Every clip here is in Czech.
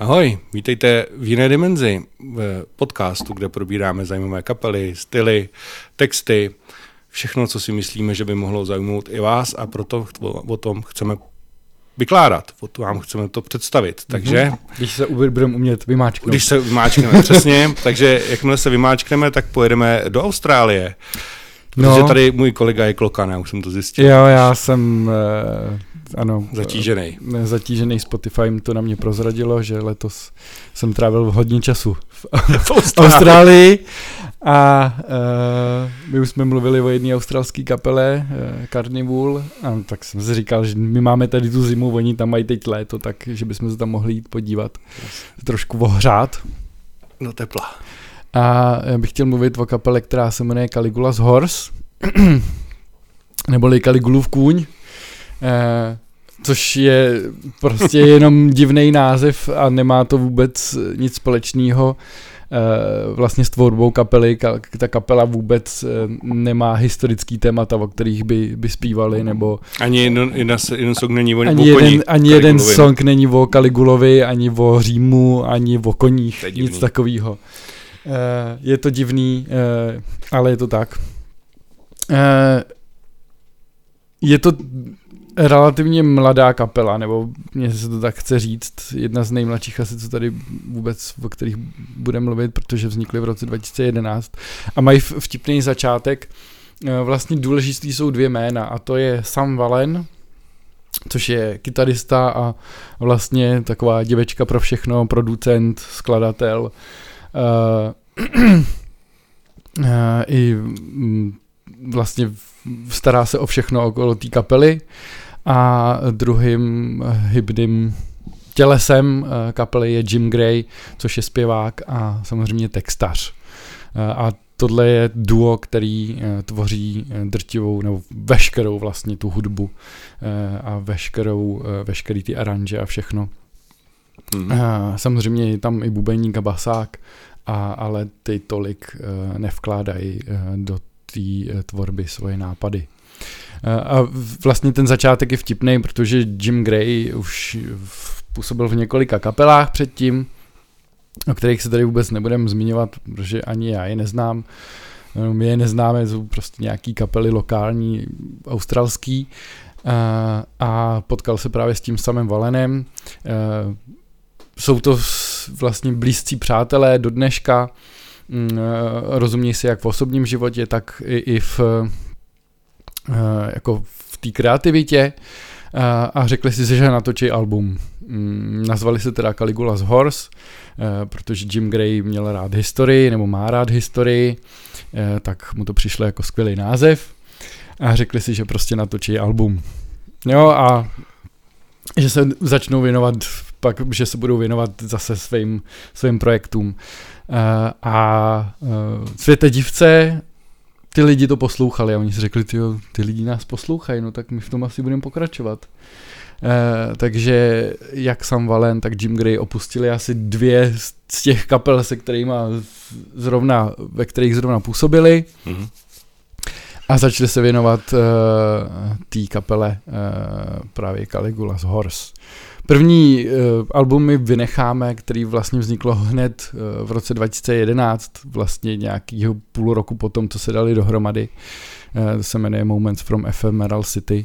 Ahoj, vítejte v Jiné dimenzi, v podcastu, kde probíráme zajímavé kapely, styly, texty, všechno, co si myslíme, že by mohlo zaujmout i vás, a proto o tom chceme vykládat, vám chceme to představit. Takže, když se budeme umět vymáčknout. Když se vymáčkneme, přesně. Takže jakmile se vymáčkneme, tak pojedeme do Austrálie. Protože tady můj kolega je klokan, já už jsem to zjistil. Jo, já jsem... Ano, zatížený Spotify to na mě prozradilo, že letos jsem trávil hodně času v Austrálii a my už jsme mluvili o jedné australské kapele, Carnival, a tak jsem si říkal, že my máme tady tu zimu, oni tam mají teď léto, takže bychom se tam mohli jít podívat, trošku ohřát. No tepla. A já bych chtěl mluvit o kapele, která se jmenuje Caligula's Horse, neboli Caligulův kůň. Což je prostě jenom divný název a nemá to vůbec nic společného vlastně s tvorbou kapely. Ta kapela vůbec nemá historický témata, o kterých by zpívali, nebo... Ani jeden song není o koních. Ani jeden song není o Caligulovi, ani o Římu, ani o koních, nic takového. Je to divný, ale je to tak. Je to relativně mladá kapela, nebo mně se to tak chce říct, jedna z nejmladších asi, co tady vůbec, o kterých budeme mluvit, protože vznikly v roce 2011 a mají vtipný začátek. Vlastně důležitý jsou dvě jména, a to je Sam Valen, což je kytarista a vlastně taková děvečka pro všechno, producent, skladatel, i vlastně stará se o všechno okolo té kapely, a druhým hybným tělesem kapely je Jim Gray, což je zpěvák a samozřejmě textař. A tohle je duo, který tvoří drtivou nebo veškerou vlastně tu hudbu a veškerý ty aranže a všechno. Samozřejmě je tam i bubeník a basák, ale ty tolik nevkládají do té tvorby svoje nápady. A vlastně ten začátek je vtipný, protože Jim Gray už působil v několika kapelách předtím, o kterých se tady vůbec nebudeme zmiňovat, protože ani já je neznám. My je neznáme, jsou prostě nějaký kapely lokální, australský, a potkal se právě s tím samým Valenem. Jsou to vlastně blízcí přátelé do dneška, rozumějí se jak v osobním životě, tak i v té kreativitě, a řekli si, že natočí album. Nazvali se teda Caligula's Horse, protože Jim Gray měl rád historii, nebo má rád historii, tak mu to přišlo jako skvělý název, a řekli si, že prostě natočí album. Jo, a že se začnou věnovat, pak, že se budou věnovat zase svým projektům. A světe divce, ty lidi to poslouchali a oni si řekli, ty lidi nás poslouchají, no tak my v tom asi budeme pokračovat. Takže jak Sam Valen, tak Jim Gray opustili asi dvě z těch kapel, ve kterých zrovna působili, a začali se věnovat té kapele právě Caligula's Horse. První album my vynecháme, který vlastně vzniklo hned v roce 2011, vlastně nějakýho půl roku po tom, co se dali dohromady. To se jmenuje Moments from Ephemeral City.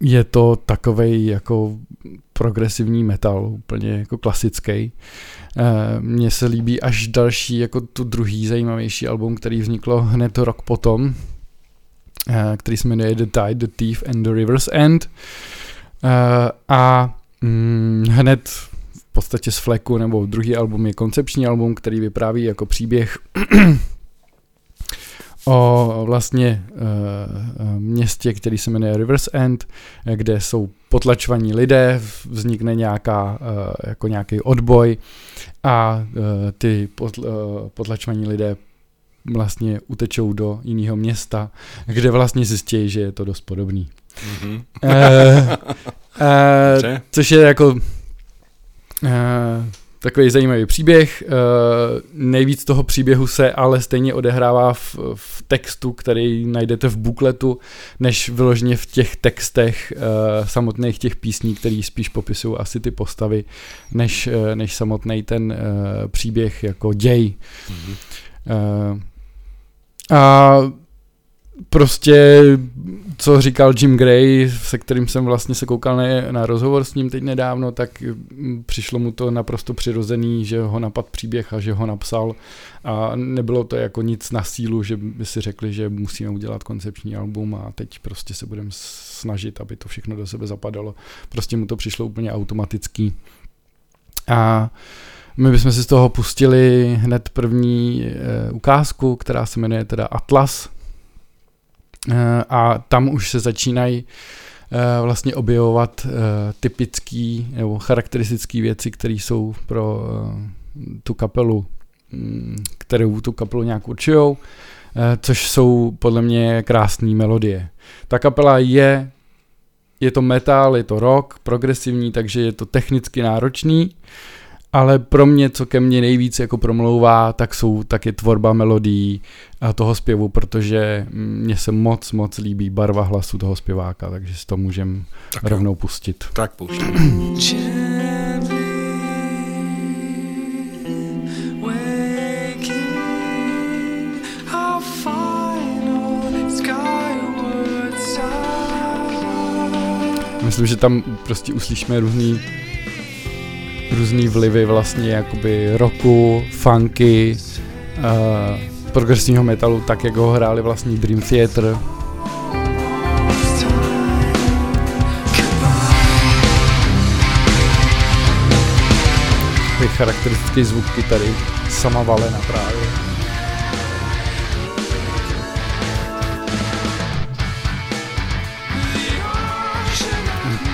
Je to takovej jako progresivní metal, úplně jako klasický. Mně se líbí až další, jako tu druhý zajímavější album, který vzniklo hned rok potom, který se jmenuje The Tide, The Thief and the River's End, a hned v podstatě z fleku, nebo druhý album je koncepční album, který vypráví jako příběh o vlastně městě, který se jmenuje River's End, kde jsou potlačovaní lidé, vznikne nějaký odboj a ty potlačovaní lidé vlastně utečou do jiného města, kde vlastně zjistí, že je to dost podobný. Což je jako Takový zajímavý příběh, nejvíc toho příběhu se ale stejně odehrává v textu, který najdete v bukletu, než vyloženě v těch textech samotných těch písní, které spíš popisují asi ty postavy, než samotný ten příběh jako děj. Mm-hmm. A prostě, co říkal Jim Gray, se kterým jsem vlastně se koukal na rozhovor s ním teď nedávno, tak přišlo mu to naprosto přirozený, že ho napadl příběh a že ho napsal. A nebylo to jako nic na sílu, že by si řekli, že musíme udělat koncepční album a teď prostě se budeme snažit, aby to všechno do sebe zapadalo. Prostě mu to přišlo úplně automatický. A my bychom si z toho pustili hned první ukázku, která se jmenuje teda Atlas. A tam už se začínají vlastně objevovat typické nebo charakteristické věci, které jsou pro tu kapelu, kterou tu kapelu nějak určujou, což jsou podle mě krásné melodie. Ta kapela je to metal, je to rock, progresivní, takže je to technicky náročný, ale pro mě, co ke mně nejvíc jako promlouvá, tak je tvorba melodií a toho zpěvu, protože mně se moc líbí barva hlasu toho zpěváka, takže si to můžeme rovnou pustit. Tak pouštím. Myslím, že tam prostě uslyšíme různý vlivy vlastně jakoby rocku, funky, progresivního metalu, tak jak ho hráli vlastně Dream Theater. Ty charakteristické zvuky tady, sama Valena právě.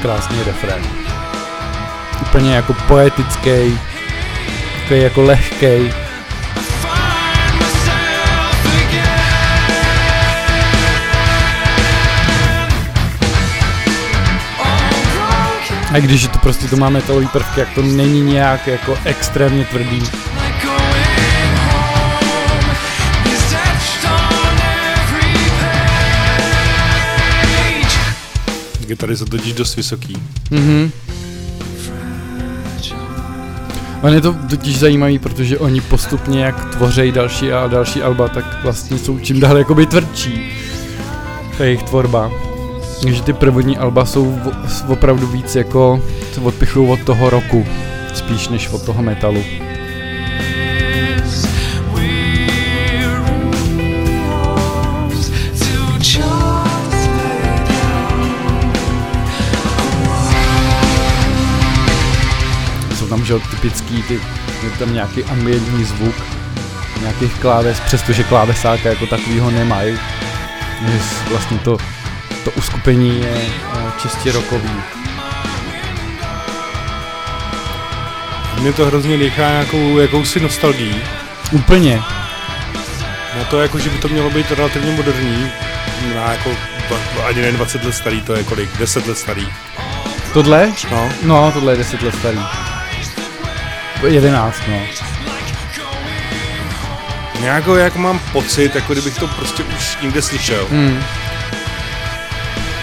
Krásný refrén. Úplně jako poetický, takový jako lehký. A když to prostě to má metalový prvky, jak to není nějak jako extrémně tvrdý. Tady jsou totiž dost vysoký. Mhm. On je to totiž zajímavý, protože oni postupně, jak tvoří další a další alba, tak vlastně jsou čím dál jakoby tvrdší ta jejich tvorba. Takže ty prvodní alba jsou opravdu víc jako odpichují od toho roku, spíš než od toho metalu. Že typický, je tam nějaký ambientní zvuk nějakých kláves, přestože klávesáka jako takovýho nemají. Vlastně to uskupení je čistě rockový. Mě to hrozně dýchá nějakou jakousi nostalgii. Úplně. Na to jako, že by to mělo být relativně moderní. Na jako ani ne 20 let starý, to je kolik? 10 let starý. Tohle? No, tohle je 10 let starý. 11, no. Nějakou, jak mám pocit, jako kdybych to prostě už někde slyšel.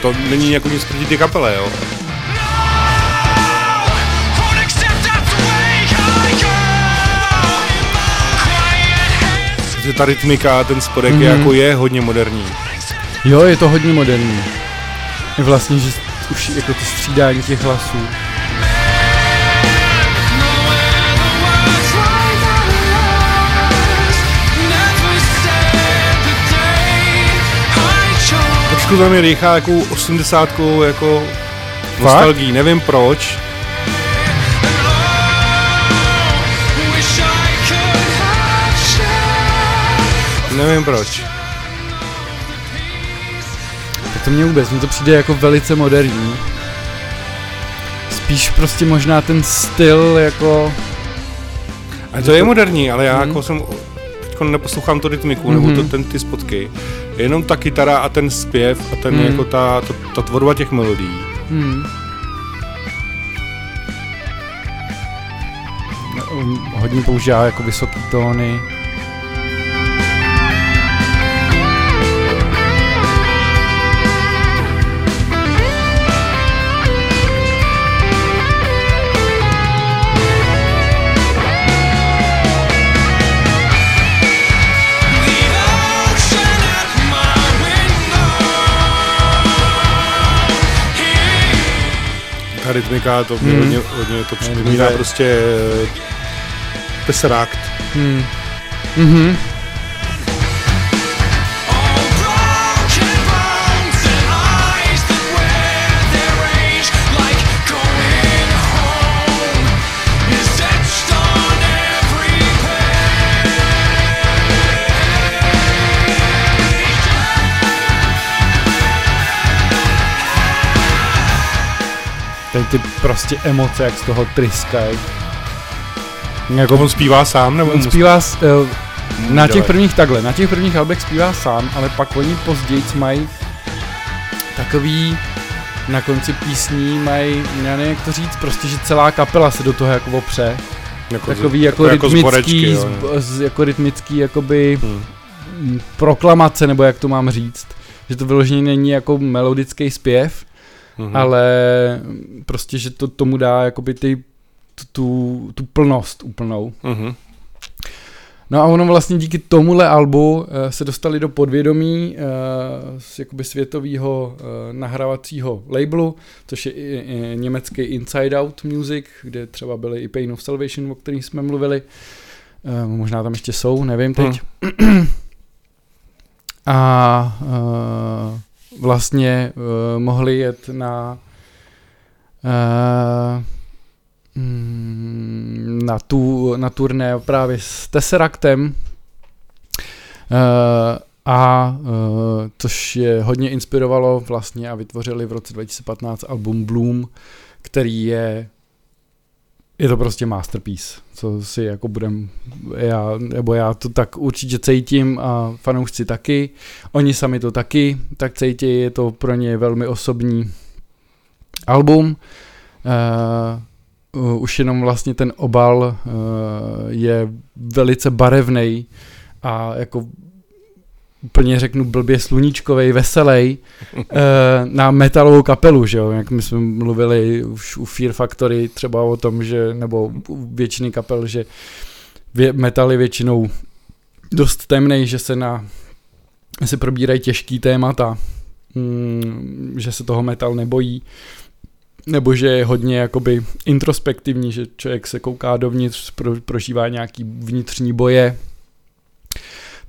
To není jako nic proti ty kapele, jo? Protože ta rytmika, ten spodek je hodně moderní. Jo, je to hodně moderní. Vlastně, že už jako to střídání těch hlasů. To mi dýchá takovou 80kovou jako nostalgii, nevím proč. Nevím proč. Tak to mně to přijde jako velice moderní. Spíš prostě možná ten styl jako... A to je moderní, ale já jako jsem... neposlouchám to rytmiku, nebo ty spotky. Jenom ta kytara a ten zpěv a ten jako ta tvorba těch melodií. hodně používá jako vysoký tóny. Rytmika, to hodně to připomíná prostě Tesseract. Mhm. Ty prostě emoce, jak z toho tryskají. Jako on zpívá sám? Nebo on zpívá na těch prvních albech zpívá sám, ale pak oni později mají takový, na konci písní mají, já nevím jak to říct, prostě, že celá kapela se do toho jako opře. Takový jako rytmický, jako rytmický jakoby proklamace, nebo jak to mám říct. Že to vyloženě není jako melodický zpěv, ale prostě, že to tomu dá jakoby tu plnost úplnou. No a ono vlastně díky tomuhle albu se dostali do podvědomí z jakoby světového nahrávacího labelu, což je i německý Inside Out Music, kde třeba byly i Pain of Salvation, o kterým jsme mluvili. Možná tam ještě jsou, nevím teď. A vlastně mohli jet na turné právě s Tesseractem, což je hodně inspirovalo vlastně a vytvořili v roce 2015 album Bloom, který je to prostě masterpiece, co si jako já to tak určitě cítím a fanoušci taky, oni sami to taky tak cítí, je to pro ně velmi osobní album. Už jenom vlastně ten obal je velice barevnej a jako úplně řeknu blbě sluníčkovej, veselej, na metalovou kapelu, že jo, jak my jsme mluvili už u Fear Factory třeba o tom, že, nebo většiny kapel, že metal je většinou dost temnej, že se probírají těžký témata, že se toho metal nebojí, nebo že je hodně jakoby introspektivní, že člověk se kouká dovnitř, prožívá nějaký vnitřní boje.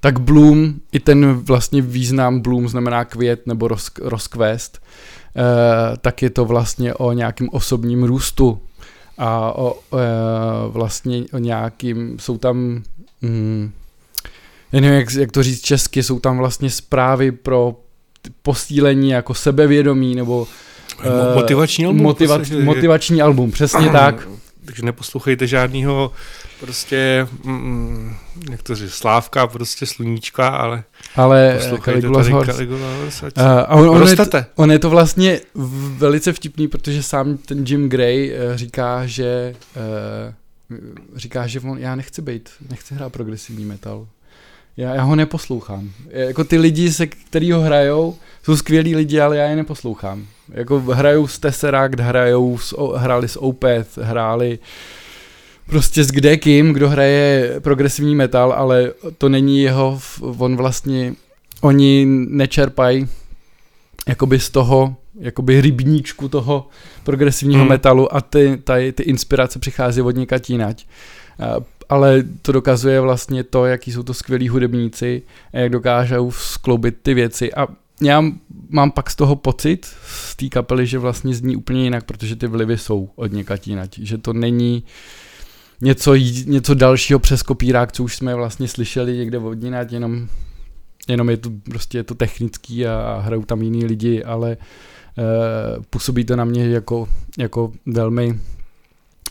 Tak Bloom, i ten vlastně význam Bloom znamená květ nebo rozkvést, tak je to vlastně o nějakém osobním růstu a vlastně o nějakým, jsou tam, nevím jak to říct česky, jsou tam vlastně zprávy pro posílení jako sebevědomí nebo motivační album. Motivační album, přesně tak. Takže neposlouchejte žádnýho prostě, jak to říct, Slávka, prostě Sluníčka, ale poslouchejte Caligula's Horse. A on je to vlastně velice vtipný, protože sám ten Jim Gray říká, že já nechci hrát progresivní metal. Já ho neposlouchám. Jako ty lidi, který ho hrajou, jsou skvělí lidi, ale já je neposlouchám. Jako hrajou s Tesseract, hráli s Opeth, hráli prostě s kdekým, kdo hraje progresivní metal, ale to není jeho, oni nečerpají jakoby z toho, jakoby rybníčku toho progresivního metalu a ty inspirace přichází od někud jinak. Ale to dokazuje vlastně to, jaký jsou to skvělí hudebníci a jak dokážou skloubit ty věci. A já mám pak z toho pocit, z té kapely, že vlastně zní úplně jinak, protože ty vlivy jsou od někud jinak. Že to není něco dalšího přes kopírák, co už jsme vlastně slyšeli někde od jinak, jenom je to prostě to technický a hrajou tam jiní lidi, ale působí to na mě jako velmi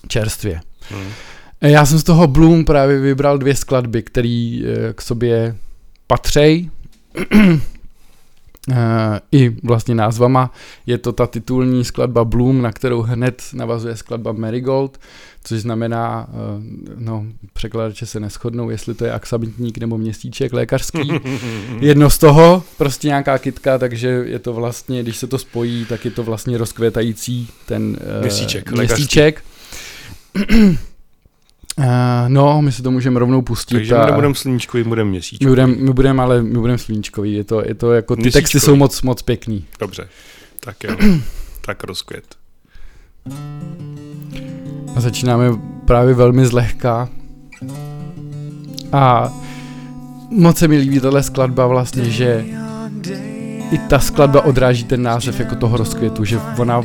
čerstvě. Já jsem z toho Bloom právě vybral 2 skladby, které k sobě patřejí. i vlastně názvama. Je to ta titulní skladba Bloom, na kterou hned navazuje skladba Marigold, což znamená, no, překladače se neshodnou, jestli to je aksamitník nebo měsíček lékařský. Jedno z toho, prostě nějaká kytka, takže je to vlastně, když se to spojí, tak je to vlastně rozkvětající ten měsíček. No, my si to můžeme rovnou pustit. Takže my nebudeme sluníčkový, budeme měsíčkový. My budeme sluníčkový, je to jako, ty texty jsou moc pěkný. Dobře, tak jo, tak rozkvět. A začínáme právě velmi zlehka. A moc se mi líbí tahle skladba vlastně, že i ta skladba odráží ten název jako toho rozkvětu, že ona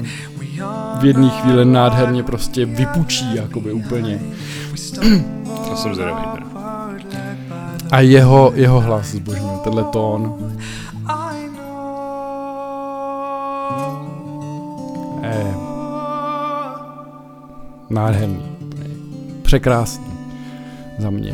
v jedné chvíli nádherně prostě vypučí, jakoby úplně. To jsem zrovna nejde. A jeho hlas zbožňuje, tenhle tón. Nádherný. Překrásný. Za mě.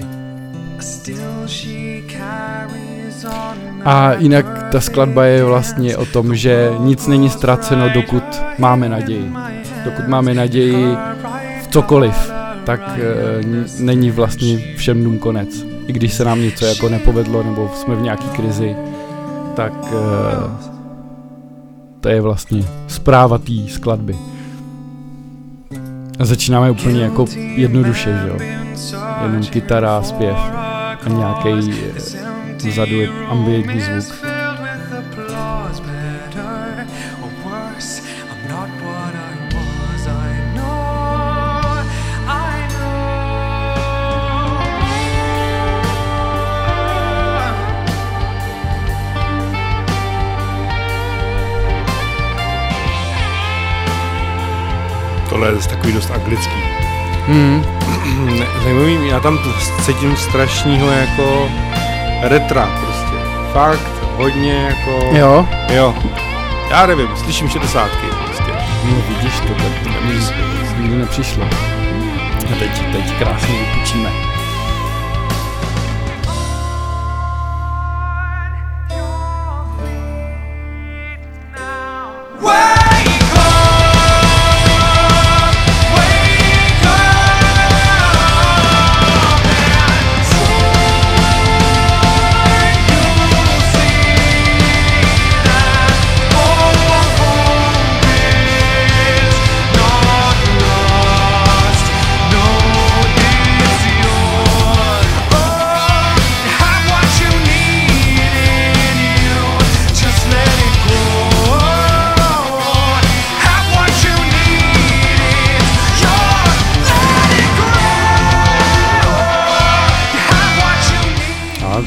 A jinak ta skladba je vlastně o tom, že nic není ztraceno, dokud máme naději. Dokud máme naději v cokoliv, tak není vlastně všem dnům konec. I když se nám něco jako nepovedlo, nebo jsme v nějaký krizi, tak to je vlastně zpráva té skladby. A začínáme úplně jako jednoduše, že jo? Jenom kytara, zpěv a nějaký vzadu je ambientní zvuk. Tohle je takový dost anglický. Zajímavý, já tam cítím strašného jako retra prostě. Fakt hodně jako... Jo. Já nevím, slyším 60. prostě. No vidíš to, tak to nikdy nepřišlo. A teď krásně vypučíme.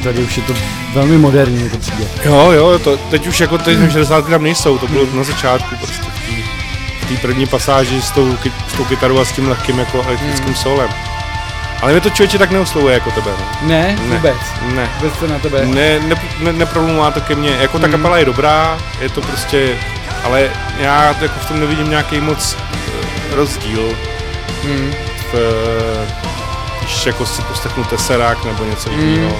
Tady už je to velmi moderní, to přijde. Jo, to, teď už jako ty 60 tam nejsou, to bylo na začátku prostě v té první pasáži s tou kytarou a s tím lehkým jako elektrickým solem. Ale mě to člověče tak neoslovuje jako tebe, no. Ne, vůbec. Ne. Vůbec to na tebe. Ne, nepromluvá to ke mně, jako ta kapela je dobrá, je to prostě, ale já to jako v tom nevidím nějaký moc rozdíl když jako si poslechnu Tesseract nebo něco jiného.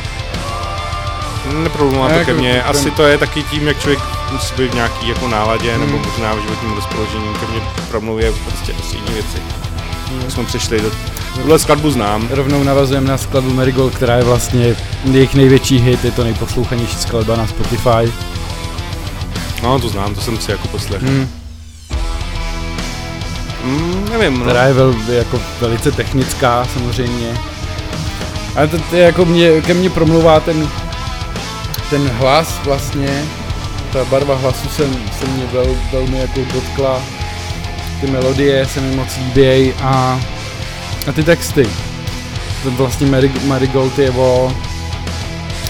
Neproblémá to ke mně, asi to je taky tím, jak člověk musí být v nějaký jako náladě, nebo možná v životním rozpoložení, ke mně promluvuje prostě jiné věci. Jsme přišli do tuhle skladbu znám. Rovnou navazujeme na skladbu Marigold, která je vlastně jejich největší hit, je to nejposlouchanější skladba na Spotify. No to znám, to jsem si jako poslechl. Nevím. Která je jako velice technická samozřejmě. Ale to je jako ke mně promluvá ten hlas vlastně, ta barva hlasu se mě velmi jako dotkla, ty melodie se mi moc líbějí a ty texty. To vlastně Marigold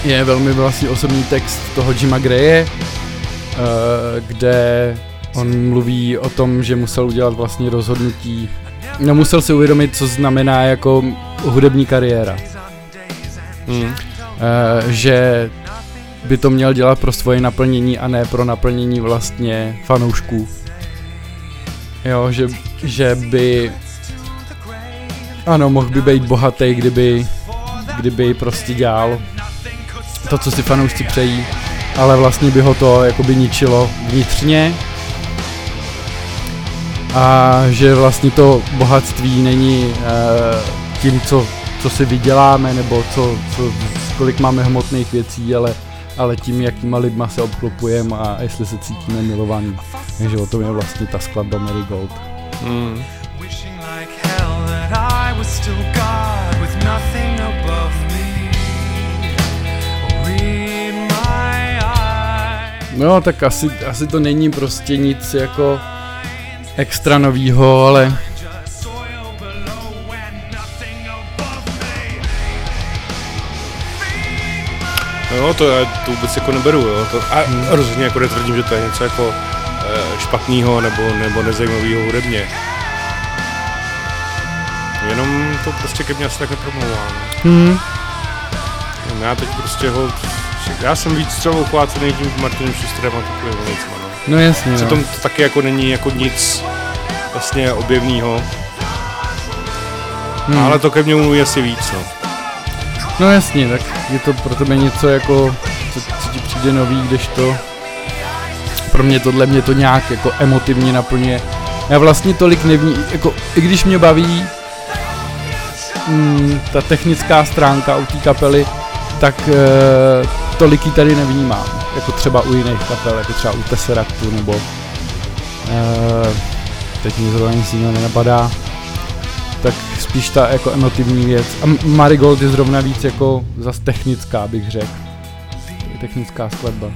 je velmi vlastně osobní text toho Jima Graye, kde on mluví o tom, že musel udělat vlastně rozhodnutí, musel si uvědomit, co znamená jako hudební kariéra. Že by to měl dělat pro svoje naplnění a ne pro naplnění vlastně fanoušků. Jo, že by... Ano, mohl by být bohatý, kdyby prostě dělal to, co si fanoušci přejí, ale vlastně by ho to jakoby ničilo vnitřně a že vlastně to bohatství není tím, co si vyděláme nebo kolik máme hmotných věcí, ale tím, jakýma lidma se obklopujeme a jestli se cítíme milovaní. Takže o tom je vlastně ta skladba Marigold. Mm. No tak asi to není prostě nic jako extra novýho, ale no to já to vůbec jako neberu, jo. Rozhodně jako netvrdím, že to je něco jako špatného nebo nezajímavého hudebně. Jenom to prostě ke mně asi tak nepromlouvá. Hmm. Já teď prostě ho... Já jsem víc třeba uchvácený tím Martinem Schusterem a takovým věcma, no. No jasně, no. Přitom to taky jako není jako nic vlastně objevného. Hmm. Ale to ke mně mluví asi víc, no. No jasně, tak je to pro tebe něco jako, co ti přijde nový, kdežto pro mě mě to nějak jako emotivně naplňuje. Já vlastně tolik nevím, jako i když mě baví ta technická stránka u té kapely, tak tolik ji tady nevnímám, jako třeba u jiných kapel, jako třeba u Tesseractu, nebo teď mi zrovna nic jiného nenapadá. Tak spíš ta jako emotivní věc. A Marigold je zrovna víc jako zas technická, bych řekl. Technická skladba.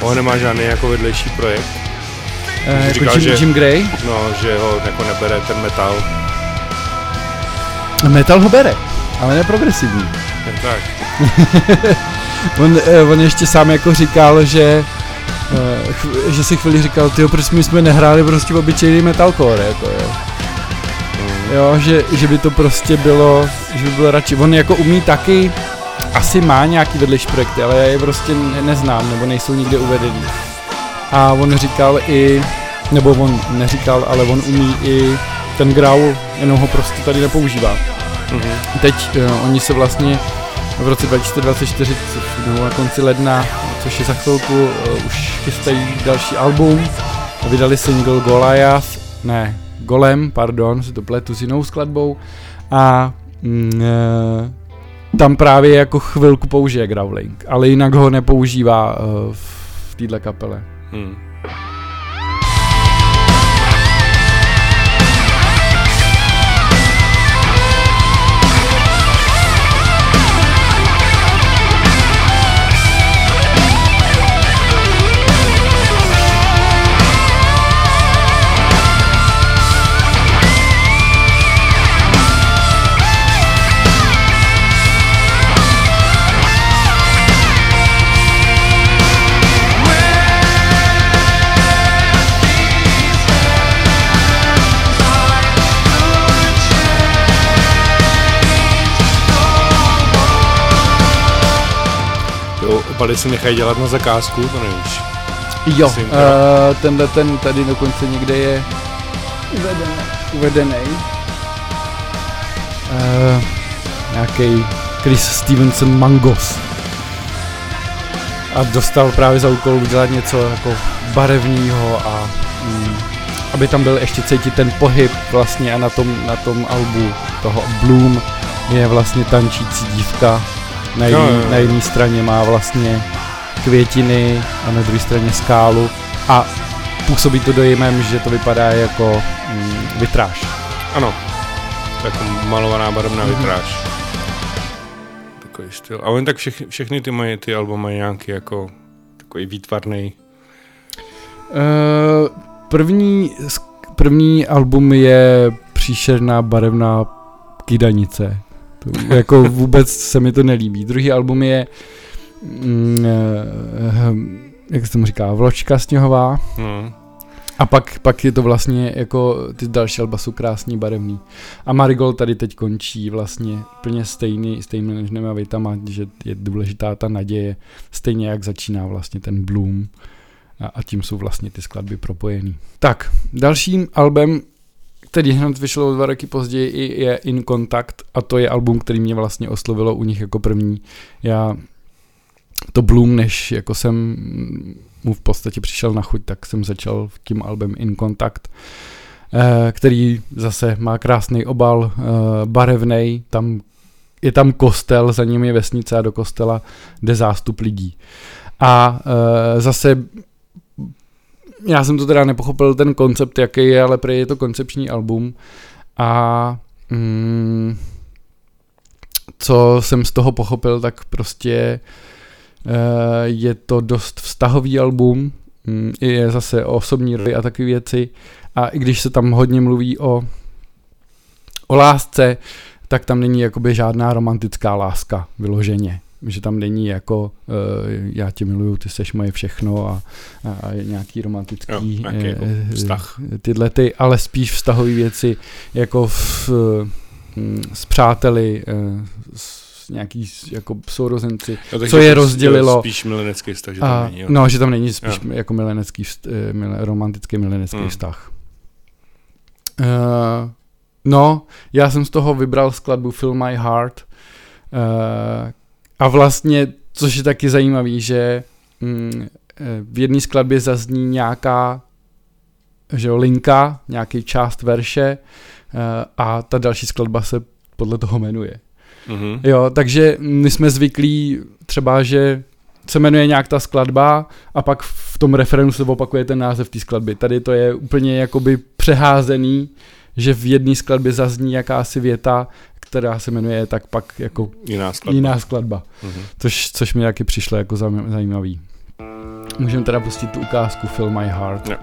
On nemá žádný jako vedlejší projekt. Jako říkal, Jim Gray? No, že ho jako nebere ten metal. Metal ho bere, ale ne progresivní. Tak. on ještě sám jako říkal, že si chvíli říkal, tyjo, proč my jsme nehráli prostě obyčejný metalcore, jako jo. Jo, že by to prostě bylo, že by bylo radši. On jako umí taky, asi má nějaký vedlejší projekty, ale já je prostě neznám, nebo nejsou nikde uvedený. A on říkal i, nebo on neříkal, ale on umí i ten growl, jenom ho prostě tady nepoužívá. Mm-hmm. Teď oni se vlastně v roce 2024, nebo na konci ledna, což je za chvilku, už chystají další album. Vydali single Golem, pardon, se to pletu s jinou skladbou. A tam právě jako chvilku použije growling, ale jinak ho nepoužívá v této kapele. Hmm. Opaly si nechají dělat na zakázku, to nevíš. Jo, tenhle ten tady dokonce někde je uvedený. Nějaký Chris Stevenson Mangos. A dostal právě za úkol udělat něco jako barevného a aby tam byl ještě cítit ten pohyb vlastně a na tom albu toho Bloom je vlastně tančící dívka. Na jedné straně má vlastně květiny a na druhé straně skálu a působí to dojmem, že to vypadá jako vitráž. Ano, jako malovaná barevná vitráž. Takový styl. A oni tak všechny ty mají, ty alba mají nějaký jako takový výtvarný. První album je příšerná barevná kydanice. To, jako vůbec se mi to nelíbí. Druhý album je jak se tomu říká, vločka sněhová. A pak je to vlastně jako ty další alba jsou krásný, barevný. A Marigold tady teď končí vlastně úplně stejný než Nemavitama, že je důležitá ta naděje, stejně jak začíná vlastně ten Bloom a tím jsou vlastně ty skladby propojený. Tak, dalším albem, který hned vyšlo 2 roky později, je In Contact a to je album, který mě vlastně oslovilo u nich jako první. Já to Bloom, než jako jsem mu v podstatě přišel na chuť, tak jsem začal tím albem In Contact, který zase má krásný obal, barevnej, tam je tam kostel, za ním je vesnice a do kostela jde zástup lidí. A zase já jsem to teda nepochopil ten koncept, jaký je, ale prý je to koncepční album a co jsem z toho pochopil, tak prostě je to dost vztahový album, je zase o osobní roli a takové věci a i když se tam hodně mluví o lásce, tak tam není jakoby žádná romantická láska vyloženě. Že tam není jako já tě miluju, ty seš moje všechno a nějaký romantický jako vztah. Tyhle ty, ale spíš vztahové věci jako s přáteli, nějaký jako sourozenci, no, co je rozdělilo. Spíš milenecký vztah, že tam není. Jo. No, že tam není spíš jako romantický milenecký vztah. No, já jsem z toho vybral skladbu Fill My Heart, a vlastně, což je taky zajímavý, že v jedné skladbě zazní nějaká linka, nějaký část verše a ta další skladba se podle toho jmenuje. Mm-hmm. Jo, takže my jsme zvyklí třeba, že se jmenuje nějak ta skladba a pak v tom referenu se opakuje ten název té skladby. Tady to je úplně jakoby přeházený, že v jedné skladbě zazní jakási věta, která se jmenuje tak pak jako jiná skladba. Mm-hmm. Což mi taky přišlo jako zajímavý. Můžeme teda pustit tu ukázku Fill My Heart. No.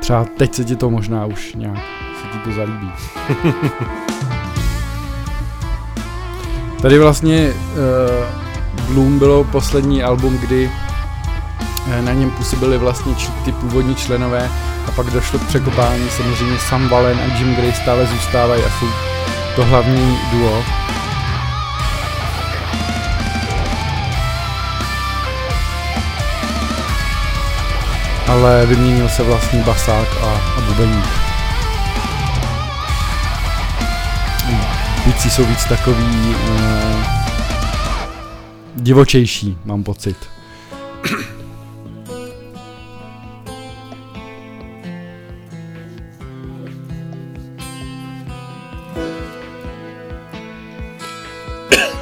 Třeba teď se ti to možná už nějak se ti to zalíbí. Tady vlastně Bloom bylo poslední album, kdy na něm působili vlastně ty původní členové a pak došlo k překopání, samozřejmě Sam Valen a Jim Gray stále zůstávají a jsou to hlavní duo. Ale vyměnil se vlastně basák a bubeník. Bicí jsou víc takový divočejší, mám pocit.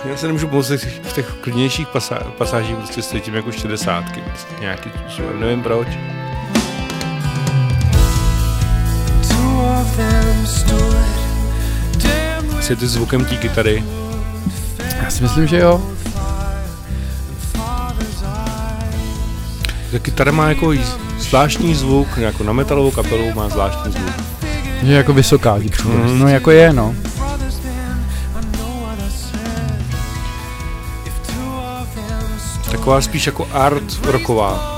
Já se nemůžu pomoct v těch klidnějších pasážích, prostě stojím jako 60, nějaký, nevím proč. Jsi ty zvukem tí kytary? Já si myslím, že jo. Ta kytara má jako zvláštní zvuk, jako na metalovou kapelu má zvláštní zvuk. Je jako vysoká, no jako je, no. Taková spíš jako art rocková.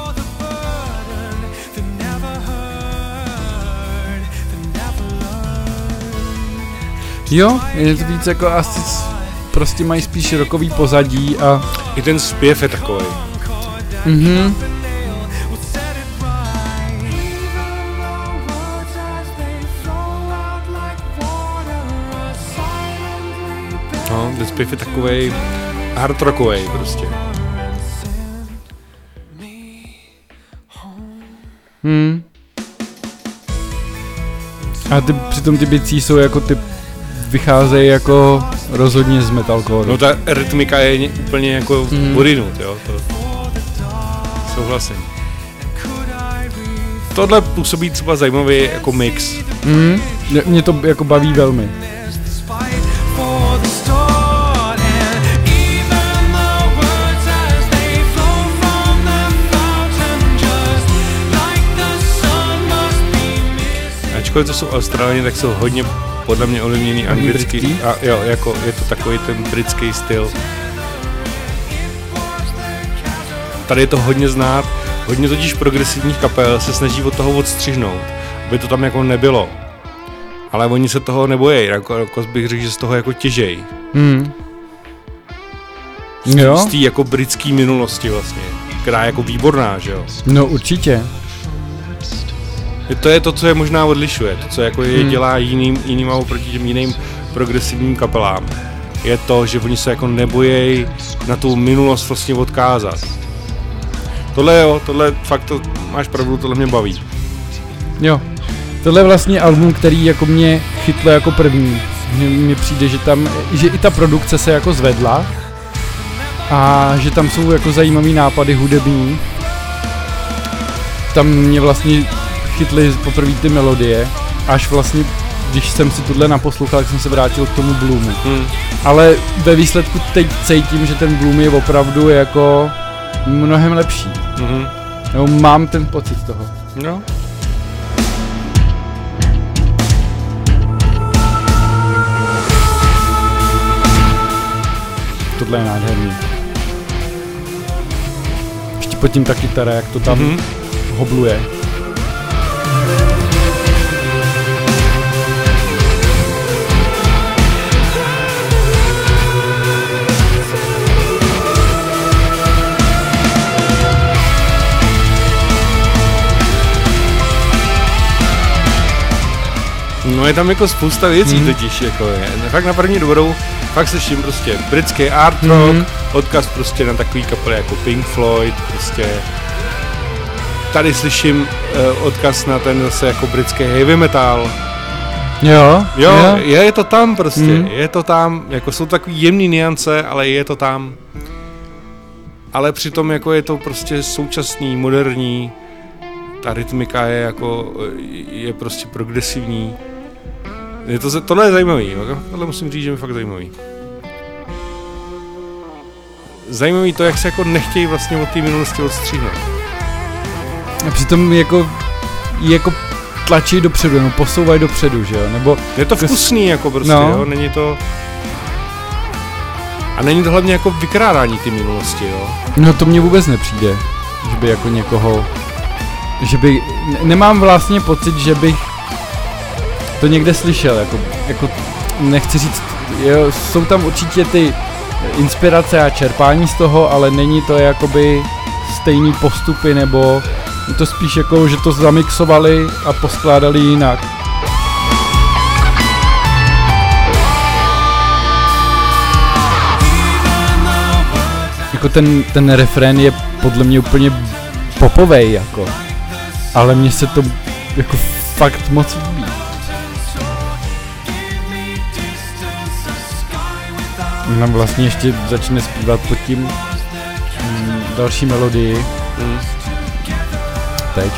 Jo, je to víc jako asi prostě mají spíš rockový pozadí a... I ten zpěv je takovej. Mhm. No, ten zpěv je takovej art rockovej prostě. A přitom ty bicí jsou jako ty vycházejí jako rozhodně z metalcore. No ta rytmika je úplně jako odinut, jo, to souhlasím. Tohle působí třeba zajímavý jako mix. Mě to jako baví velmi. Když to jsou Australie, tak jsou hodně podle mě ovlivněný anglicky a jo, jako je to takový ten britský styl. Tady je to hodně znát Hodně totiž progresivních kapel se snaží od toho odstřihnout, aby to tam jako nebylo. Ale oni se toho nebojí, jako bych řekl, že z toho jako těžej. Hmm. Jo. Z té jako britské minulosti vlastně, která je jako výborná, že jo? No určitě. To je to, co je možná odlišuje, to, co jako je dělá jiným a oproti těm jiným progresivním kapelám. Je to, že oni se jako nebojí na tu minulost vlastně odkázat. Tohle fakt to, máš pravdu, tohle mě baví. Jo, tohle je vlastně album, který jako mě chytlo jako první. Mně přijde, že tam, že i ta produkce se jako zvedla a že tam jsou jako zajímavý nápady hudební. Tam mě vlastně chytly poprvé ty melodie, až vlastně, když jsem si tohle naposlouchal, tak jsem se vrátil k tomu Bloomu. Ale ve výsledku teď cítím, že ten Bloom je opravdu jako mnohem lepší. Nebo mám ten pocit toho. No. Tohle je nádherný. Ještě pod tím ta kytara, jak to tam hobluje. No je tam jako spousta věcí totiž, jako je, fakt na první dobrou, fakt slyším prostě britský art rock, odkaz prostě na takový kapely jako Pink Floyd, prostě tady slyším odkaz na ten zase jako britský heavy metal. Jo. Je to tam prostě, je to tam, jako jsou takový jemný niance, ale je to tam, ale přitom jako je to prostě současný, moderní, ta rytmika je jako, je prostě progresivní. Je to, tohle je zajímavý, tohle musím říct, že je fakt zajímavý. Zajímavý to, jak se jako nechtějí vlastně od té minulosti odstříhnout. A přitom jako tlačí dopředu, no posouvají dopředu, že jo, nebo... Je to vkusný jako prostě, jo, není to... A není to hlavně jako vykrádání té minulosti, jo. No to mně vůbec nepřijde, že by jako někoho... Že by, nemám vlastně pocit, že bych to někde slyšel, jako nechci říct, jo, jsou tam určitě ty inspirace a čerpání z toho, ale není to jakoby stejný postupy, nebo je to spíš jako, že to zamixovali a poskládali jinak. Jako ten refrén je podle mě úplně popovej, jako. Ale mně se to jako fakt moc líbí. Nám vlastně ještě začne zpívat pod tím další melodii. Teď.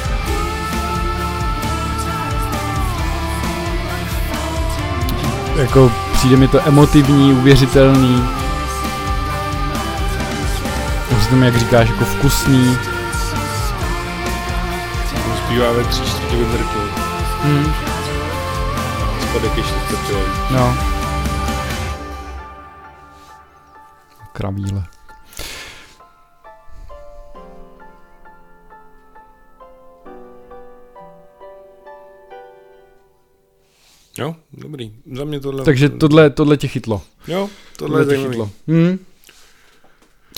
Jako přijde mi to emotivní, uvěřitelný. Tam, jak říkáš, jako vkusný. Bývá ve 3/4 mrky. Spodek je 4/4. No. Kravíle. Jo, dobrý. Za mě tohle... Takže tohle tě chytlo. Jo, tohle tě chytlo.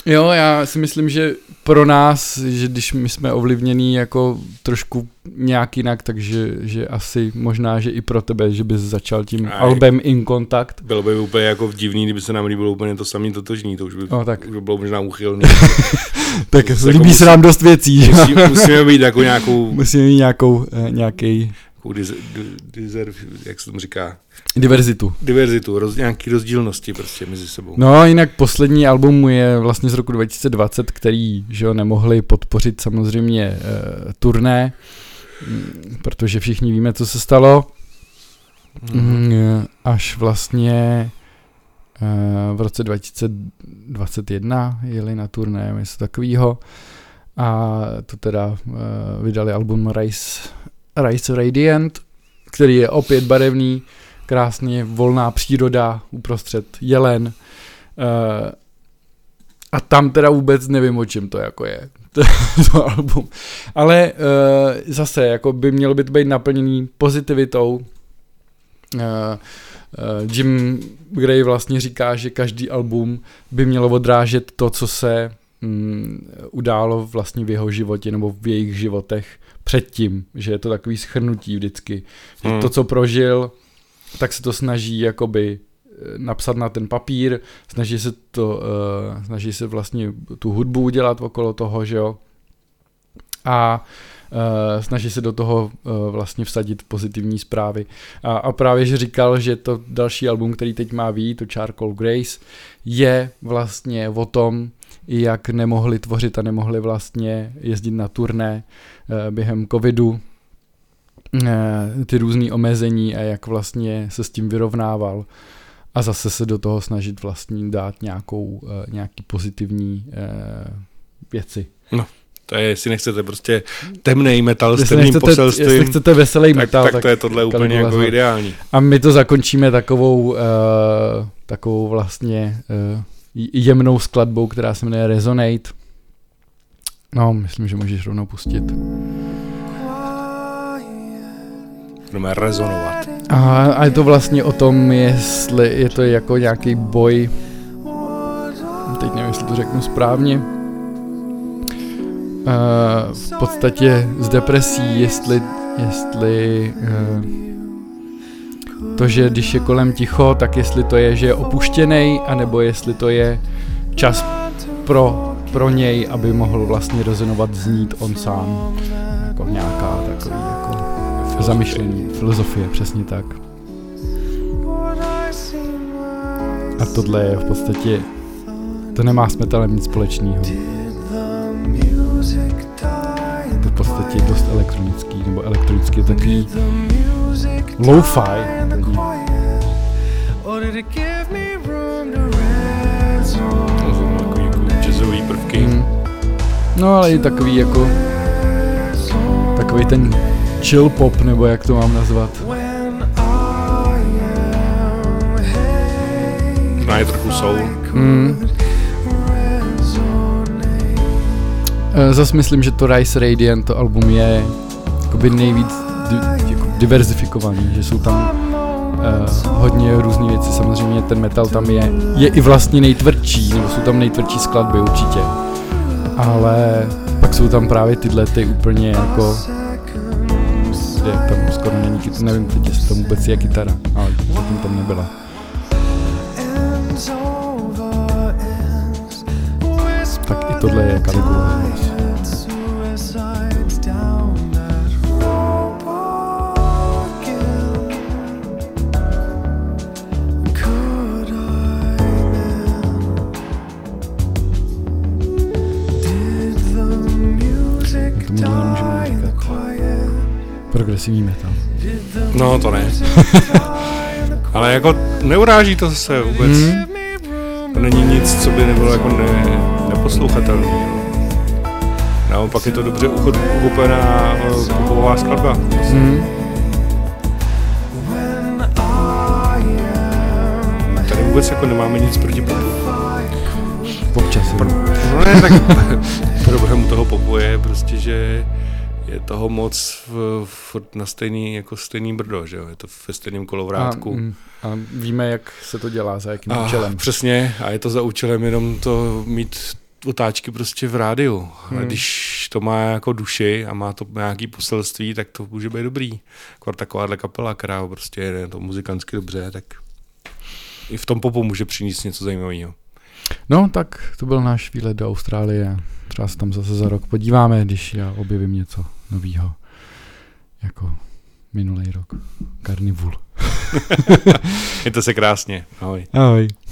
Jo, já si myslím, že pro nás, že když my jsme ovlivnění jako trošku nějak jinak, takže že asi možná, že i pro tebe, že bys začal tím albem In Contact. Bylo by úplně jako divný, kdyby se nám líbilo úplně to samý totožný, to už by bylo možná úchylný. Tak líbí se nám dost věcí. Musíme mít jako nějakou... Musíme mít nějaký... jak se tomu říká? Diverzitu, nějaký rozdílnosti prostě mezi sebou. No jinak poslední album je vlastně z roku 2020, který, že jo, nemohli podpořit samozřejmě turné, protože všichni víme, co se stalo. Až vlastně v roce 2021 jeli na turné, něco takovýho. A to teda vydali album Rise of Radiant, který je opět barevný, krásně volná příroda uprostřed jelen. A tam teda vůbec nevím, o čem to jako je, to album. Ale zase jako by mělo být naplněný pozitivitou. Jim Gray vlastně říká, že každý album by mělo odrážet to, co se událo vlastně v jeho životě nebo v jejich životech předtím, že je to takový shrnutí vždycky. Že to, co prožil, tak se to snaží jakoby napsat na ten papír, snaží se vlastně tu hudbu udělat okolo toho, že jo, a snaží se do toho vlastně vsadit pozitivní zprávy. A právě, že říkal, že to další album, který teď má vyjít, to Charcoal Grace, je vlastně o tom, jak nemohli tvořit a nemohli vlastně jezdit na turné během covidu, ty různý omezení a jak vlastně se s tím vyrovnával. A zase se do toho snažit vlastně dát nějaký pozitivní věci. No, to je, jestli nechcete prostě temnej metal s temným poselstvím. Jestli chcete veselý metal, tak to je tohle úplně jako ideální. A my to zakončíme takovou vlastně jemnou skladbou, která se jmenuje Resonate. No, myslím, že můžeš rovnou pustit. Budeme rezonovat. A je to vlastně o tom, jestli je to jako nějaký boj, teď nevím, jestli to řeknu správně, v podstatě s depresí, jestli to, že když je kolem ticho, tak jestli to je, že je opuštěnej, anebo jestli to je čas pro něj, aby mohl vlastně rezonovat, znít on sám, jako nějaká takový jako zamyšlení, filozofie, přesně tak. A tohle je v podstatě, to nemá s metalem nic společného. Je to v podstatě dost elektronický, nebo elektronicky takový lo-fi. To jsou takový jazzový prvky. No ale i takový ten chill pop, nebo jak to mám nazvat. Má je trochu soul. Zas myslím, že to Rise Radiant, to album je jakoby nejvíc diverzifikovaný, že jsou tam hodně různý věci, samozřejmě ten metal tam je i vlastně nejtvrdší, nebo jsou tam nejtvrdší skladby určitě. Ale pak jsou tam právě tyhle ty úplně jako tam skoro není kytara, nevím teď, jestli tam vůbec je kytara, ale zatím tam nebyla. Tak i tohle je Caligula's Horse. Progresivní metal. No, to ne. Ale jako neuráží to zase vůbec. To není nic, co by nebylo jako neposlouchatelné. Naopak je to dobře uchopená popová skladba. Tady vůbec jako nemáme nic proti popu. Občas. No ne, tak problém toho popu je prostě, že je toho moc na stejný brdo, že jo, je to ve stejném kolovrátku. A víme, jak se to dělá, za jakým účelem. Přesně, a je to za účelem jenom to mít otáčky prostě v rádiu. A když to má jako duši a má to nějaký poselství, tak to může být dobrý. Takováhle kapela, která prostě je to muzikantsky dobře, tak i v tom popu může přinést něco zajímavého. No, tak to byl náš výlet do Austrálie. Třeba se tam zase za rok podíváme, když já objevím něco novýho. Jako minulý rok. Karnivul. Mějte se krásně. Ahoj. Ahoj.